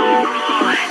no more.